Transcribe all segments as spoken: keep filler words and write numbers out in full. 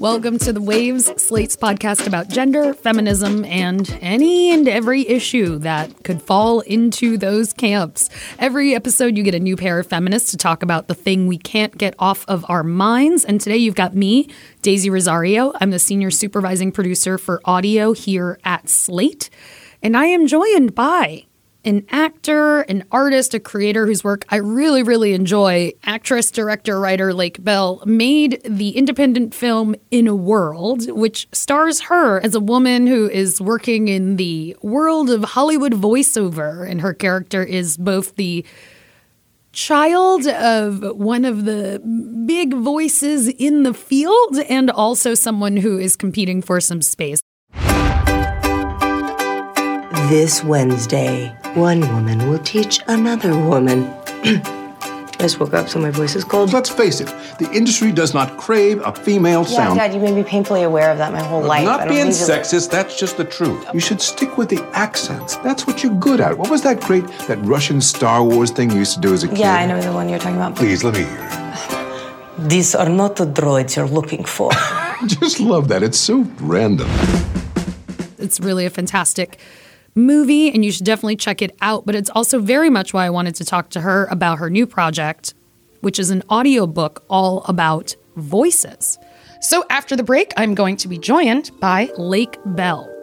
Welcome to The Waves, Slate's podcast about gender, feminism, and any and every issue that could fall into those camps. Every episode, you get a new pair of feminists to talk about the thing we can't get off of our minds. And today you've got me, Daisy Rosario. I'm the senior supervising producer for audio here at Slate. And I am joined by an actor, an artist, a creator whose work I really, really enjoy. Actress, director, writer Lake Bell made the independent film In a World, which stars her as a woman who is working in the world of Hollywood voiceover. And her character is both the child of one of the big voices in the field and also someone who is competing for some space. This Wednesday, one woman will teach another woman. I just woke up, so my voice is cold. Let's face it, the industry does not crave a female yeah, sound. Yeah, Dad, you made me painfully aware of that my whole life. Not being sexist, that's just the truth. You should stick with the accents. That's what you're good at. What was that great, that Russian Star Wars thing you used to do as a kid? Yeah, I know the one you're talking about. Please, let me hear it. These are not the droids you're looking for. Just love that. It's so random. It's really a fantastic movie, and you should definitely check it out. But it's also very much why I wanted to talk to her about her new project, which is an audiobook all about voices. So after the break, I'm going to be joined by Lake Bell.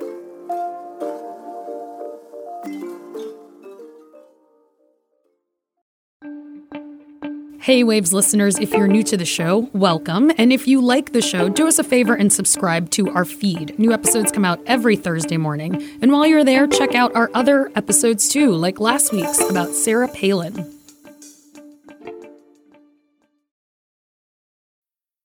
Hey, Waves listeners, if you're new to the show, welcome. And if you like the show, do us a favor and subscribe to our feed. New episodes come out every Thursday morning. And while you're there, check out our other episodes too, like last week's about Sarah Palin.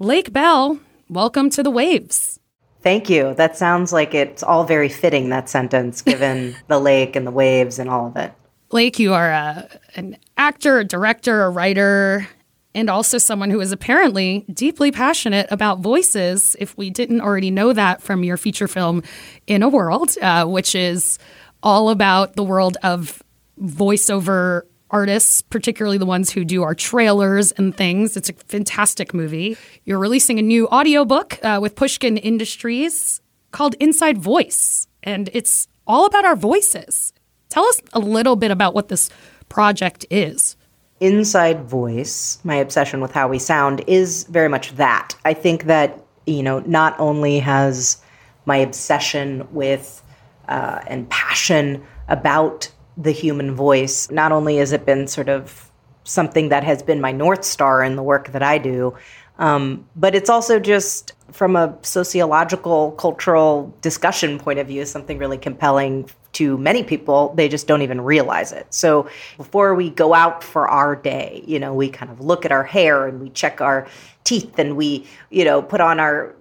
Lake Bell, welcome to The Waves. Thank you. That sounds like it's all very fitting, that sentence, given the lake and the waves and all of it. Lake, you are a, an actor, a director, a writer, and also someone who is apparently deeply passionate about voices, if we didn't already know that from your feature film In a World, uh, which is all about the world of voiceover artists, particularly the ones who do our trailers and things. It's a fantastic movie. You're releasing a new audiobook uh, with Pushkin Industries called Inside Voice, and it's all about our voices. Tell us a little bit about what this project is. Inside Voice, my obsession with how we sound, is very much that. I think that, you know, not only has my obsession with uh, and passion about the human voice, not only has it been sort of something that has been my North Star in the work that I do, um, but it's also just from a sociological, cultural discussion point of view, something really compelling to many people. They just don't even realize it. So before we go out for our day, you know, we kind of look at our hair and we check our teeth and we, you know, put on our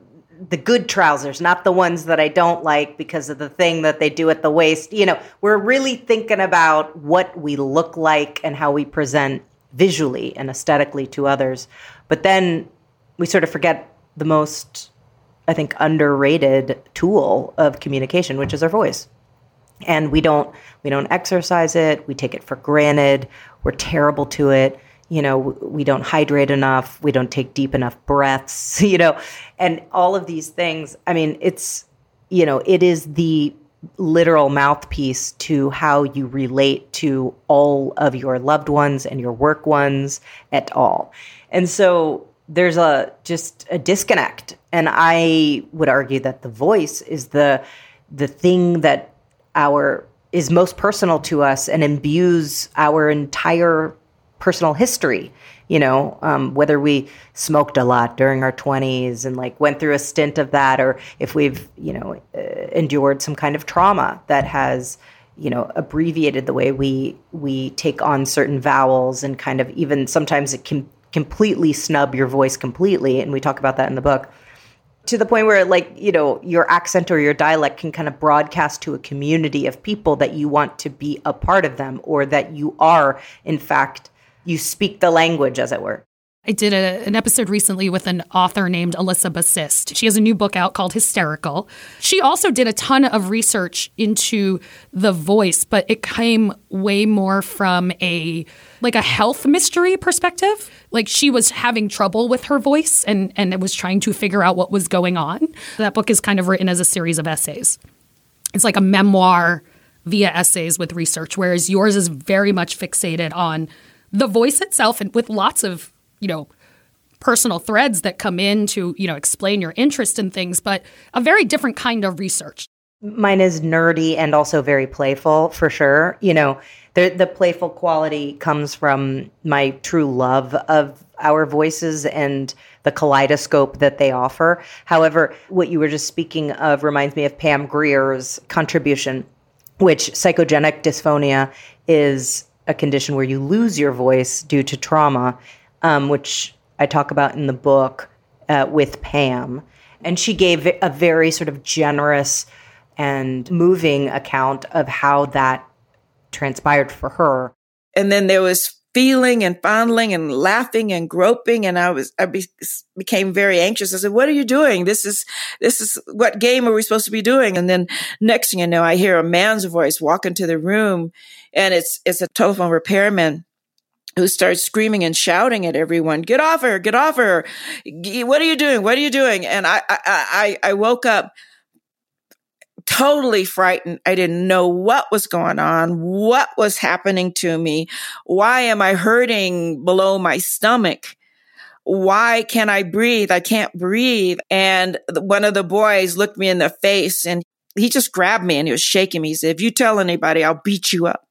the good trousers, not the ones that I don't like because of the thing that they do at the waist. You know, we're really thinking about what we look like and how we present visually and aesthetically to others. But then we sort of forget the most, I think, underrated tool of communication, which is our voice. And we don't, we don't exercise it. We take it for granted. We're terrible to it. You know, we don't hydrate enough. We don't take deep enough breaths, you know, and all of these things. I mean, it's, you know, it is the literal mouthpiece to how you relate to all of your loved ones and your work ones at all. And so there's a just a disconnect. And I would argue that the voice is the the thing that our is most personal to us and imbues our entire personal history, you know, um, whether we smoked a lot during our twenties and like went through a stint of that, or if we've, you know, uh, endured some kind of trauma that has, you know, abbreviated the way we we take on certain vowels and kind of even sometimes it can completely snub your voice completely. And we talk about that in the book, to the point where, like, you know, your accent or your dialect can kind of broadcast to a community of people that you want to be a part of them, or that you are, in fact, you speak the language, as it were. I did a, an episode recently with an author named Alyssa Bassist. She has a new book out called Hysterical. She also did a ton of research into the voice, but it came way more from a like a health mystery perspective. Like, she was having trouble with her voice and, and was trying to figure out what was going on. That book is kind of written as a series of essays. It's like a memoir via essays with research, whereas yours is very much fixated on the voice itself, and with lots of, you know, personal threads that come in to, you know, explain your interest in things, but a very different kind of research. Mine is nerdy and also very playful, for sure. You know, the, the playful quality comes from my true love of our voices and the kaleidoscope that they offer. However, what you were just speaking of reminds me of Pam Grier's contribution, which psychogenic dysphonia is a condition where you lose your voice due to trauma, Um, which I talk about in the book uh, with Pam. And she gave a very sort of generous and moving account of how that transpired for her. And then there was feeling and fondling and laughing and groping. And I was I be, became very anxious. I said, what are you doing? This is, this is what game are we supposed to be doing? And then next thing you know, I hear a man's voice walk into the room, and it's it's a telephone repairman who starts screaming and shouting at everyone, get off her, get off her. What are you doing? What are you doing? And I, I, I, I woke up totally frightened. I didn't know what was going on, what was happening to me. Why am I hurting below my stomach? Why can't I breathe? I can't breathe. And one of the boys looked me in the face, and he just grabbed me, and he was shaking me. He said, if you tell anybody, I'll beat you up.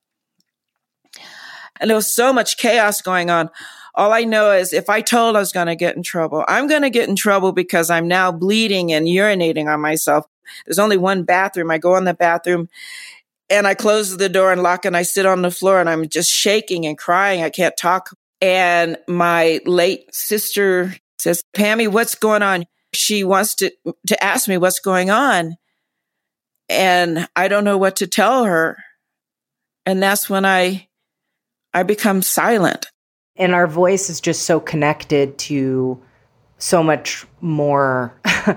And there was so much chaos going on. All I know is if I told, I was going to get in trouble. I'm going to get in trouble because I'm now bleeding and urinating on myself. There's only one bathroom. I go in the bathroom and I close the door and lock, and I sit on the floor, and I'm just shaking and crying. I can't talk. And my late sister says, Pammy, what's going on? She wants to, to ask me what's going on. And I don't know what to tell her. And that's when I... I become silent. And our voice is just so connected to so much more. it,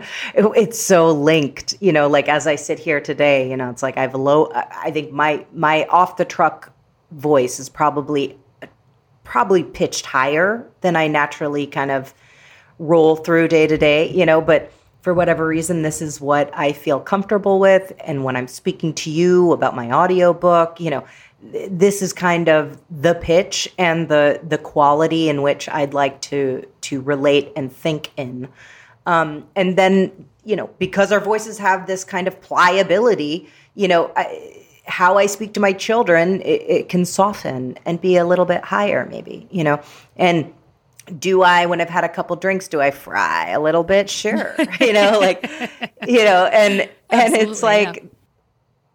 it's so linked, you know, like as I sit here today, you know, it's like I've low, I think my, my off the truck voice is probably, probably pitched higher than I naturally kind of roll through day to day, you know, but for whatever reason, this is what I feel comfortable with. And when I'm speaking to you about my audiobook, you know, this is kind of the pitch and the the quality in which I'd like to to relate and think in. Um, and then, you know, because our voices have this kind of pliability, you know, I, how I speak to my children, it, it can soften and be a little bit higher maybe, you know. And do I, when I've had a couple drinks, do I fry a little bit? Sure. You know, like, you know, and and absolutely, it's like... Yeah.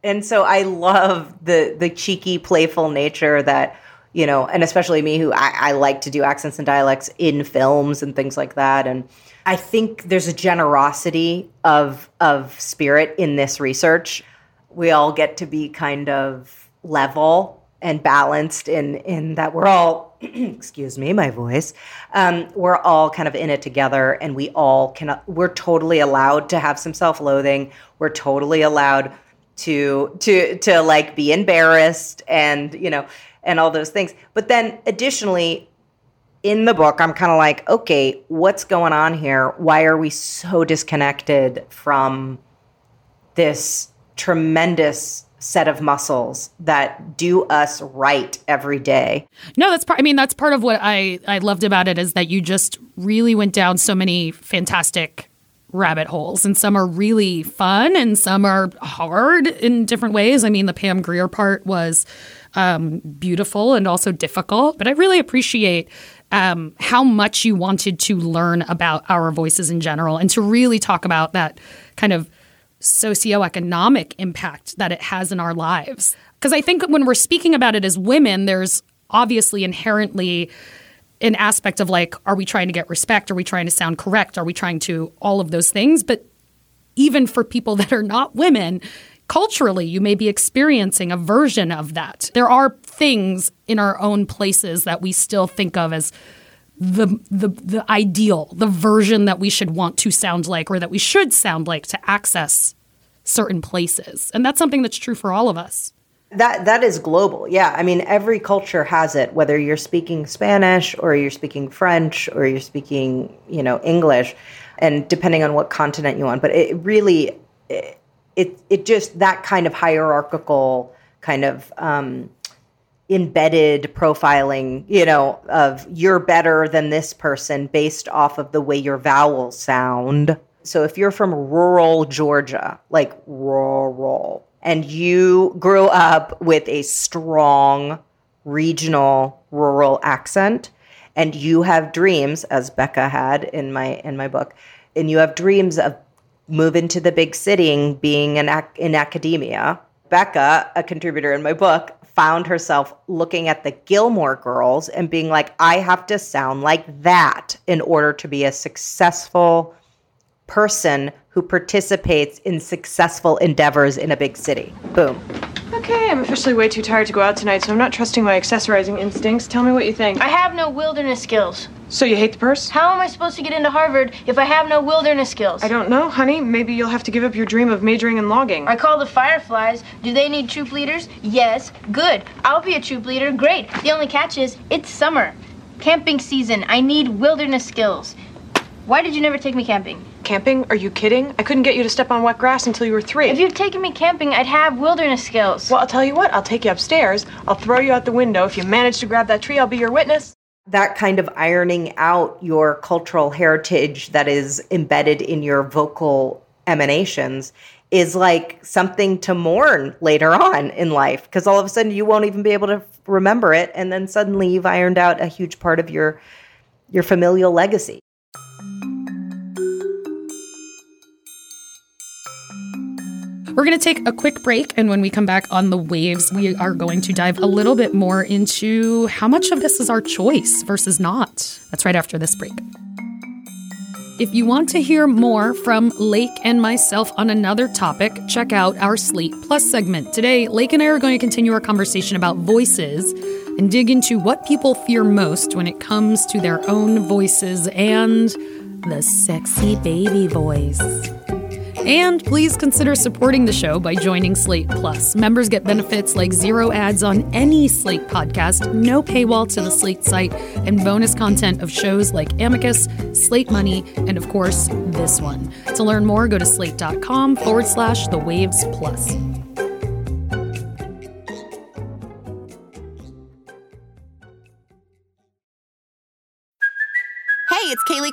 And so I love the the cheeky, playful nature that, you know, and especially me who I, I like to do accents and dialects in films and things like that. And I think there's a generosity of of spirit in this research. We all get to be kind of level and balanced in, in that we're all, excuse me, my voice, um, we're all kind of in it together, and we all can, we're totally allowed to have some self-loathing. We're totally allowed to, to, to like be embarrassed and, you know, and all those things. But then additionally in the book, I'm kind of like, okay, what's going on here? Why are we so disconnected from this tremendous set of muscles that do us right every day? No, that's part, I mean, that's part of what I, I loved about it, is that you just really went down so many fantastic rabbit holes, and some are really fun and some are hard in different ways. I mean, the Pam Grier part was um, beautiful and also difficult, but I really appreciate um, how much you wanted to learn about our voices in general, and to really talk about that kind of socioeconomic impact that it has in our lives. Because I think when we're speaking about it as women, there's obviously inherently an aspect of like, are we trying to get respect? Are we trying to sound correct? Are we trying to all of those things? But even for people that are not women, culturally, you may be experiencing a version of that. There are things in our own places that we still think of as the the the ideal, the version that we should want to sound like or that we should sound like to access certain places. And that's something that's true for all of us. That that is global. Yeah. I mean, every culture has it, whether you're speaking Spanish or you're speaking French or you're speaking, you know, English, and depending on what continent you're on. But it really, it, it, it just that kind of hierarchical kind of um, embedded profiling, you know, of you're better than this person based off of the way your vowels sound. So if you're from rural Georgia, like rural, and you grew up with a strong regional rural accent, and you have dreams, as Becca had in my in my book, and you have dreams of moving to the big city and being in, ac- in academia. Becca, a contributor in my book, found herself looking at the Gilmore Girls and being like, I have to sound like that in order to be a successful person who participates in successful endeavors in a big city. Boom. Okay, I'm officially way too tired to go out tonight, so I'm not trusting my accessorizing instincts. Tell me what you think. I have no wilderness skills. So you hate the purse? How am I supposed to get into Harvard if I have no wilderness skills? I don't know, honey. Maybe you'll have to give up your dream of majoring in logging. I call the Fireflies. Do they need troop leaders? Yes. Good. I'll be a troop leader. Great. The only catch is, it's summer. Camping season. I need wilderness skills. Why did you never take me camping? Camping? Are you kidding? I couldn't get you to step on wet grass until you were three. If you'd taken me camping, I'd have wilderness skills. Well, I'll tell you what. I'll take you upstairs. I'll throw you out the window. If you manage to grab that tree, I'll be your witness. That kind of ironing out your cultural heritage that is embedded in your vocal emanations is like something to mourn later on in life, because all of a sudden you won't even be able to remember it. And then suddenly you've ironed out a huge part of your your familial legacy. We're going to take a quick break, and when we come back on The Waves, we are going to dive a little bit more into how much of this is our choice versus not. That's right after this break. If you want to hear more from Lake and myself on another topic, check out our Slate Plus segment. Today, Lake and I are going to continue our conversation about voices and dig into what people fear most when it comes to their own voices and the sexy baby voice. And please consider supporting the show by joining Slate Plus. Members get benefits like zero ads on any Slate podcast, no paywall to the Slate site, and bonus content of shows like Amicus, Slate Money, and of course, this one. To learn more, go to slate.com forward slash The Waves Plus. Kaylee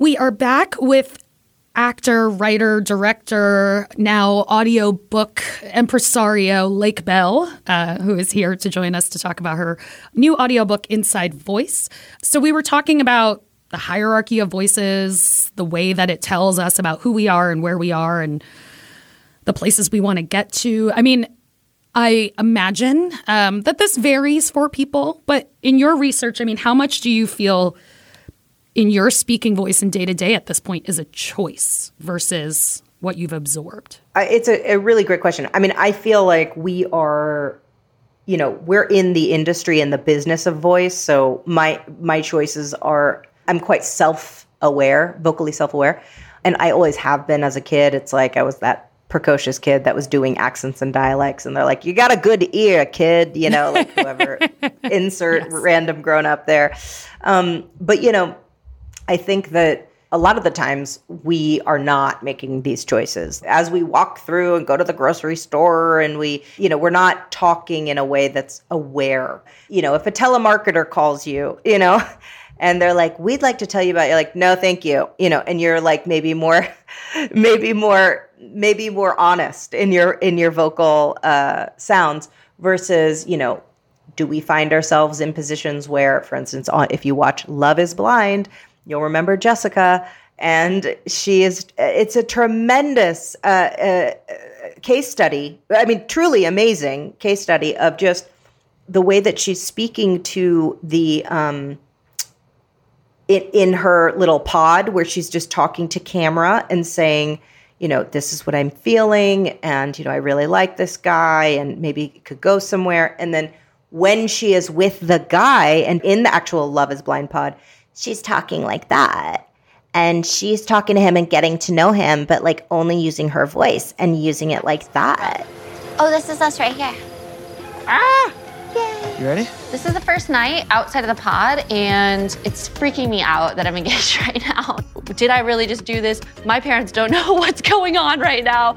We are back with actor, writer, director, now audiobook impresario Lake Bell, uh, who is here to join us to talk about her new audiobook, Inside Voice. So we were talking about the hierarchy of voices, the way that it tells us about who we are and where we are and the places we want to get to. I mean, I imagine um, that this varies for people, but in your research, I mean, how much do you feel in your speaking voice and day-to-day at this point is a choice versus what you've absorbed? It's a, a really great question. I mean, I feel like we are you know, we're in the industry and the business of voice. So my my choices are, I'm quite self-aware, vocally self-aware. And I always have been as a kid. It's like I was that precocious kid that was doing accents and dialects. And they're like, you got a good ear, kid, you know, like whoever, insert yes. random grown up there. Um, but, you know, I think that a lot of the times we are not making these choices. As we walk through and go to the grocery store and we, you know, we're not talking in a way that's aware. You know, if a telemarketer calls you, you know, and they're like, we'd like to tell you about, you're like, no, thank you. You know, and you're like maybe more, maybe more, maybe more honest in your, in your vocal uh, sounds versus, you know, do we find ourselves in positions where, for instance, if you watch Love is Blind, you'll remember Jessica, and she is, it's a tremendous uh, uh, case study. I mean, truly amazing case study of just the way that she's speaking to the, um, in, in her little pod where she's just talking to camera and saying, you know, this is what I'm feeling. And, you know, I really like this guy and maybe it could go somewhere. And then when she is with the guy and in the actual Love is Blind pod, she's talking like that. And she's talking to him and getting to know him, but like only using her voice and using it like that. Oh, this is us right here. Ah! Yay! You ready? This is the first night outside of the pod, and it's freaking me out that I'm engaged right now. Did I really just do this? My parents don't know what's going on right now.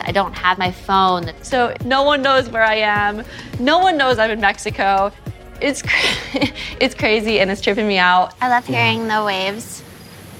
I don't have my phone, so no one knows where I am. No one knows I'm in Mexico. It's cra- it's crazy and it's tripping me out. I love hearing the waves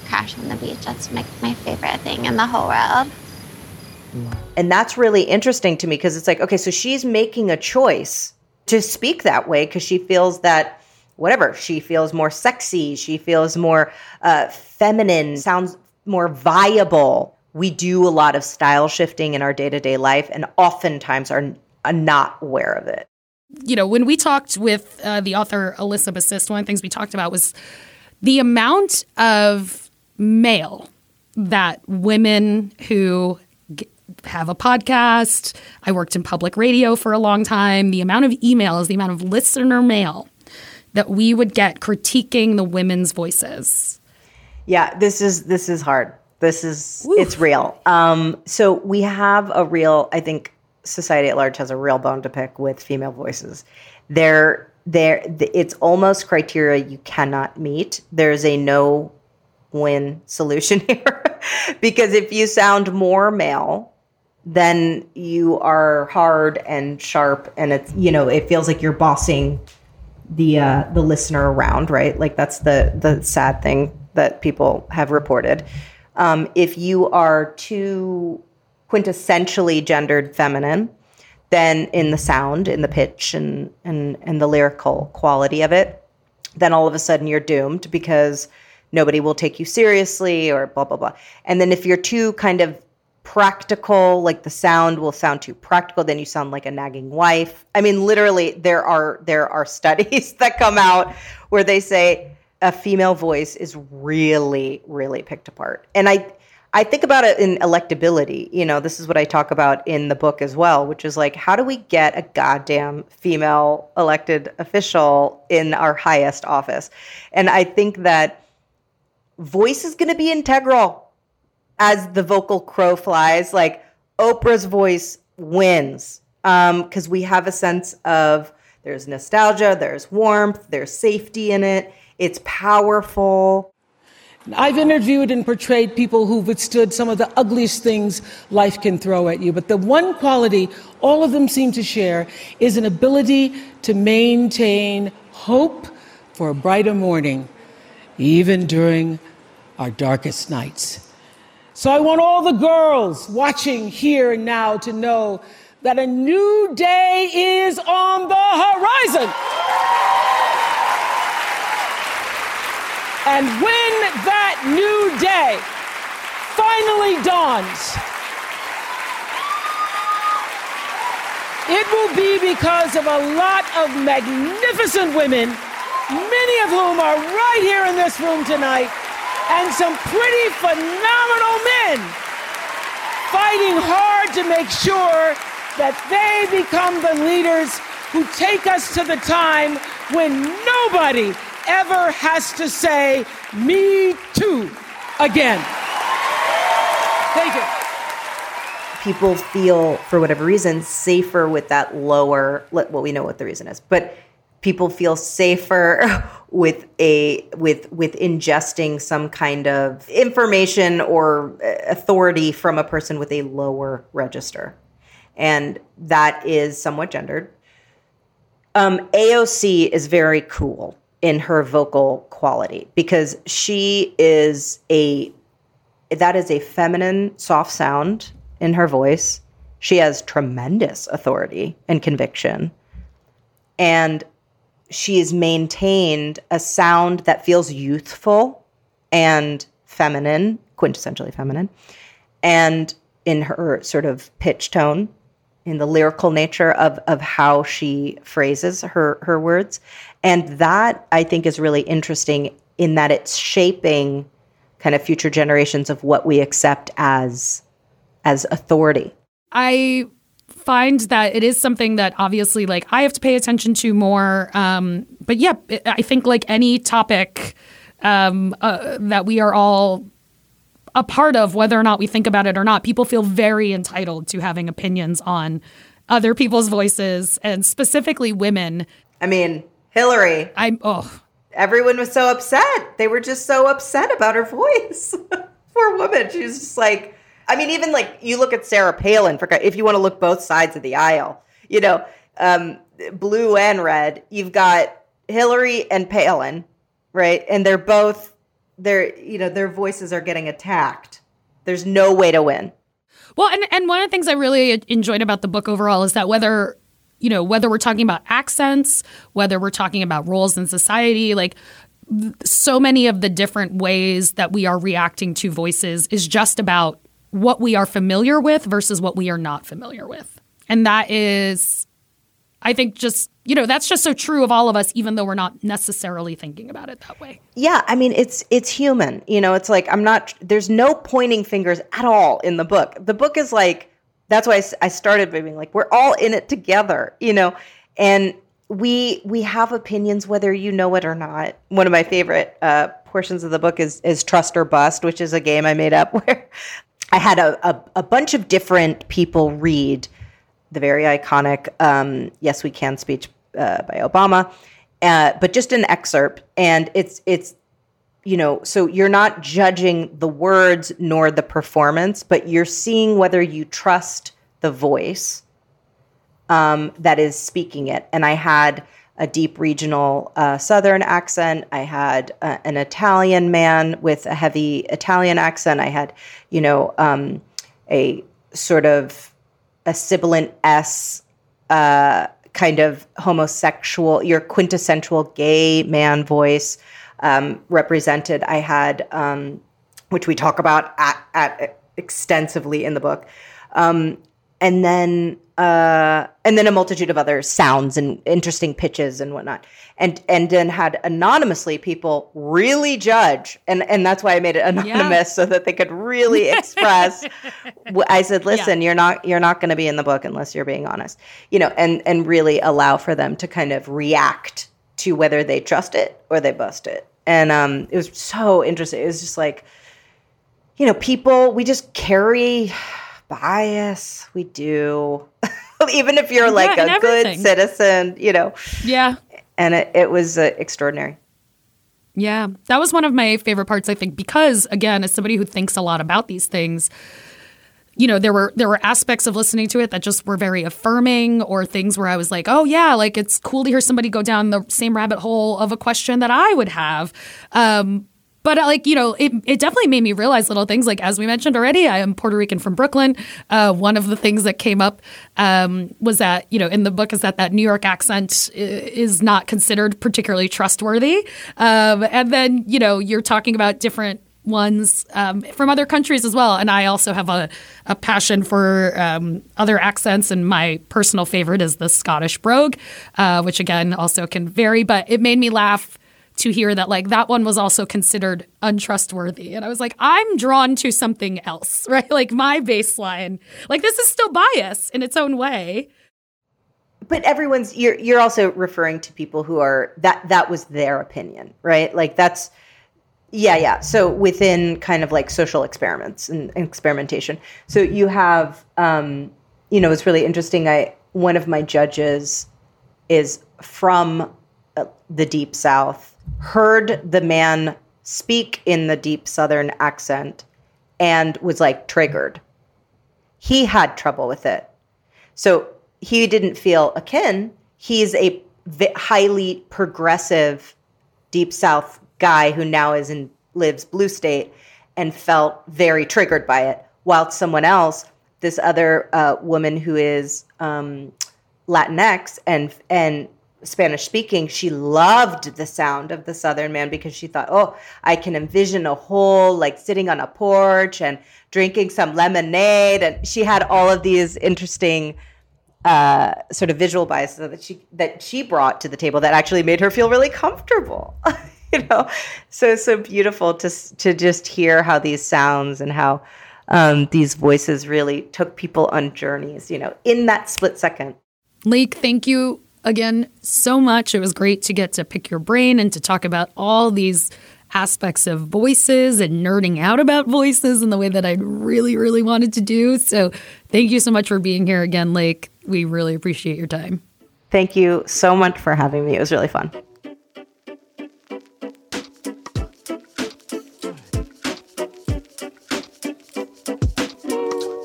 crash on the beach. That's my, my favorite thing in the whole world. And that's really interesting to me because it's like, okay, so she's making a choice to speak that way because she feels that whatever, she feels more sexy, she feels more uh, feminine, sounds more viable. We do a lot of style shifting in our day-to-day life and oftentimes are, are not aware of it. You know, when we talked with uh, the author Alyssa Bassist, one of the things we talked about was the amount of mail that women who g- have a podcast, I worked in public radio for a long time, the amount of emails, the amount of listener mail that we would get critiquing the women's voices. Yeah, this is this is hard. This is, Oof. It's real. Um, so we have a real, I think, society at large has a real bone to pick with female voices. There, there, it's almost criteria you cannot meet. There's a no-win solution here because if you sound more male, then you are hard and sharp, and it's, you know, it feels like you're bossing the uh, the listener around, right? Like that's the the sad thing that people have reported. Um, if you are too quintessentially gendered feminine, then in the sound, in the pitch, and and and the lyrical quality of it, then all of a sudden you're doomed because nobody will take you seriously or blah, blah, blah. And then if you're too kind of practical, like the sound will sound too practical, then you sound like a nagging wife. I mean, literally, there are there are studies that come out where they say a female voice is really, really picked apart. And I... I think about it in electability. You know, this is what I talk about in the book as well, which is like, how do we get a goddamn female elected official in our highest office? And I think that voice is going to be integral as the vocal crow flies. Like Oprah's voice wins because um, we have a sense of there's nostalgia, there's warmth, there's safety in it. It's powerful. I've interviewed and portrayed people who've withstood some of the ugliest things life can throw at you. But the one quality all of them seem to share is an ability to maintain hope for a brighter morning, even during our darkest nights. So I want all the girls watching here and now to know that a new day is on the horizon. And when that new day finally dawns, it will be because of a lot of magnificent women, many of whom are right here in this room tonight, and some pretty phenomenal men fighting hard to make sure that they become the leaders who take us to the time when nobody ever has to say me too again. Thank you. People feel, for whatever reason, safer with that lower, well, we know what the reason is, but people feel safer with a with with ingesting some kind of information or authority from a person with a lower register. And that is somewhat gendered. Um, A O C is very cool in her vocal quality because she is a, that is a feminine soft sound in her voice. She has tremendous authority and conviction. And she has maintained a sound that feels youthful and feminine, quintessentially feminine, and in her sort of pitch tone, in the lyrical nature of of how she phrases her her words. And that, I think, is really interesting in that it's shaping kind of future generations of what we accept as as authority. I find that it is something that obviously, like, I have to pay attention to more. Um, but yeah, I think like any topic um, uh, that we are all a part of, whether or not we think about it or not, people feel very entitled to having opinions on other people's voices, and specifically women. I mean, Hillary. I'm. Oh, everyone was so upset. They were just so upset about her voice. Poor woman. She was just like. I mean, even like you look at Sarah Palin, for if you want to look both sides of the aisle, you know, um, blue and red, you've got Hillary and Palin, right? And they're both, they're, you know, their voices are getting attacked. There's no way to win. Well, and, and one of the things I really enjoyed about the book overall is that whether, you know, whether we're talking about accents, whether we're talking about roles in society, like, so many of the different ways that we are reacting to voices is just about what we are familiar with versus what we are not familiar with. And that is, I think, just, you know, that's just so true of all of us, even though we're not necessarily thinking about it that way. Yeah. I mean, it's it's human. You know, it's like I'm not there's no pointing fingers at all in the book. The book is like, that's why I started by being like, we're all in it together, you know, and we we have opinions, whether you know it or not. One of my favorite uh, portions of the book is is Trust or Bust, which is a game I made up where I had a, a, a bunch of different people read the very iconic um, Yes, We Can speech uh, by Obama, uh, but just an excerpt. And it's, it's you know, so you're not judging the words nor the performance, but you're seeing whether you trust the voice um, that is speaking it. And I had a deep regional uh, Southern accent. I had uh, an Italian man with a heavy Italian accent. I had, you know, um, a sort of a sibilant S uh, kind of homosexual, your quintessential gay man voice um, represented. I had, um, which we talk about at, at extensively in the book. Um, and then Uh, and then a multitude of other sounds and interesting pitches and whatnot. And and then had anonymously people really judge. And, and that's why I made it anonymous, yeah. So that they could really express. I said, listen, yeah. you're not you're not going to be in the book unless you're being honest. You know, and, and really allow for them to kind of react to whether they trust it or they bust it. And um, it was so interesting. It was just like, you know, people, we just carry bias. We do. Even if you're like yeah, a everything. good citizen, you know. Yeah. And it, it was uh, extraordinary. Yeah. That was one of my favorite parts, I think, because, again, as somebody who thinks a lot about these things, you know, there were there were aspects of listening to it that just were very affirming, or things where I was like, oh, yeah, like it's cool to hear somebody go down the same rabbit hole of a question that I would have. Um But, like, you know, it, it definitely made me realize little things. Like, as we mentioned already, I am Puerto Rican from Brooklyn. Uh, one of the things that came up um, was that, you know, in the book is that that New York accent is not considered particularly trustworthy. Um, and then, you know, you're talking about different ones um, from other countries as well. And I also have a, a passion for um, other accents. And my personal favorite is the Scottish brogue, uh, which, again, also can vary. But it made me laugh to hear that, like, that one was also considered untrustworthy. And I was like, I'm drawn to something else, right? Like, my baseline, like, this is still bias in its own way. But everyone's, you're you're also referring to people who are, that that was their opinion, right? Like that's, yeah, yeah. So within kind of like social experiments and experimentation. So you have, um, you know, it's really interesting. I one of my judges is from the Deep South, heard the man speak in the deep Southern accent and was like triggered. He had trouble with it. So he didn't feel akin. He's a highly progressive Deep South guy who now is in lives blue state and felt very triggered by it. While someone else, this other uh, woman who is um, Latinx and and Spanish speaking, she loved the sound of the Southern man because she thought, oh, I can envision a whole, like sitting on a porch and drinking some lemonade. And she had all of these interesting uh, sort of visual biases that she, that she brought to the table that actually made her feel really comfortable. You know, so, so beautiful to, to just hear how these sounds and how um, these voices really took people on journeys, you know, in that split second. Lake, thank you again so much. It was great to get to pick your brain and to talk about all these aspects of voices and nerding out about voices in the way that I really, really wanted to do. So thank you so much for being here again, Lake. We really appreciate your time. Thank you so much for having me. It was really fun.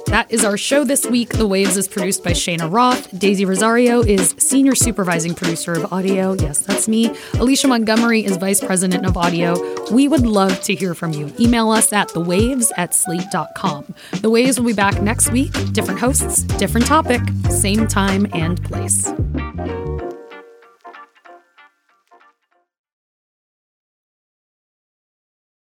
That is our show this week. The Waves is produced by Cheyna Roth. Daisy Rosario is Senior Supervising Producer of Audio. Yes, that's me. Alicia Montgomery is Vice President of Audio. We would love to hear from you. Email us at the waves at slate dot com. The Waves will be back next week. Different hosts, different topic, same time and place.